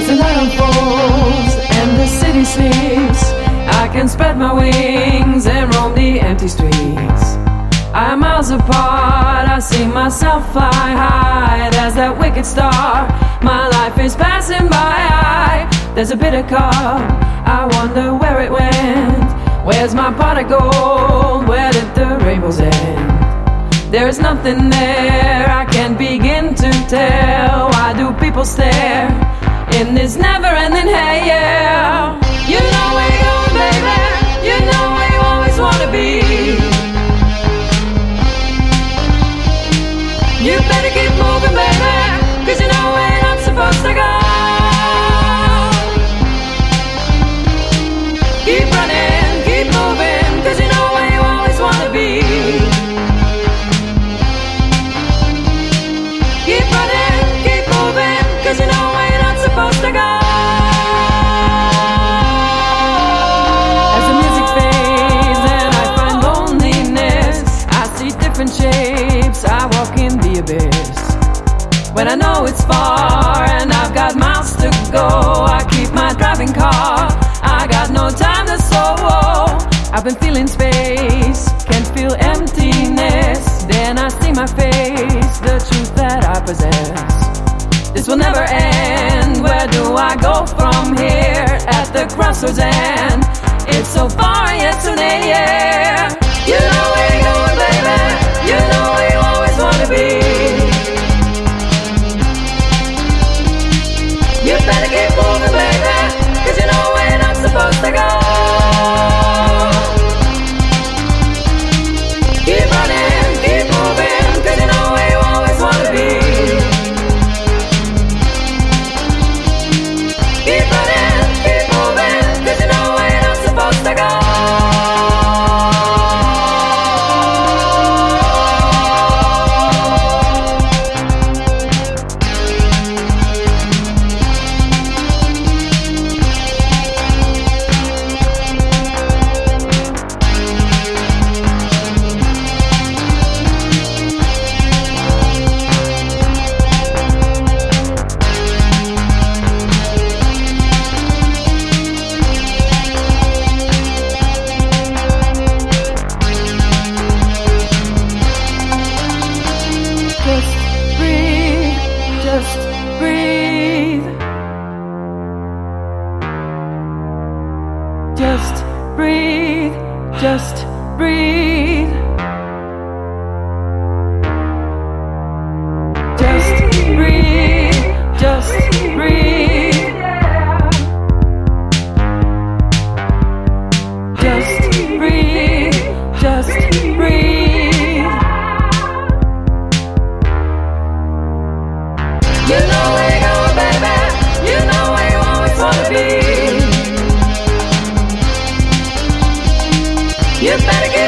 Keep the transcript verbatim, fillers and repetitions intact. As the night unfolds and the city sleeps, I can spread my wings and roam the empty streets. I'm miles apart, I see myself fly high. There's that wicked star, my life is passing by. There's a bitter cup, I wonder where it went. Where's my pot of gold? Where did the rainbows end? There's nothing there, I can't begin to tell. Why do people stare in this never-ending hell? Yeah. You know where you're going, baby. You know where you always wanna be. You better keep moving, baby, 'cause you know where I'm supposed to go. Keep running, keep moving, 'cause you know where you always wanna be. Shapes, I walk in the abyss. When I know it's far and I've got miles to go, I keep my driving car, I got no time to slow. I've been feeling space, can't feel emptiness. Then I see my face, the truth that I possess. This will never end, where do I go from here? At the crossroads and it's so far yet so near. You know where you're going, baby. You know where you always wanna be. You better keep moving, baby, 'cause you know where I'm supposed to go. Keep running, keep moving, 'cause you know where you always wanna be. Keep running, keep moving, 'cause you know where I'm supposed to go. You better get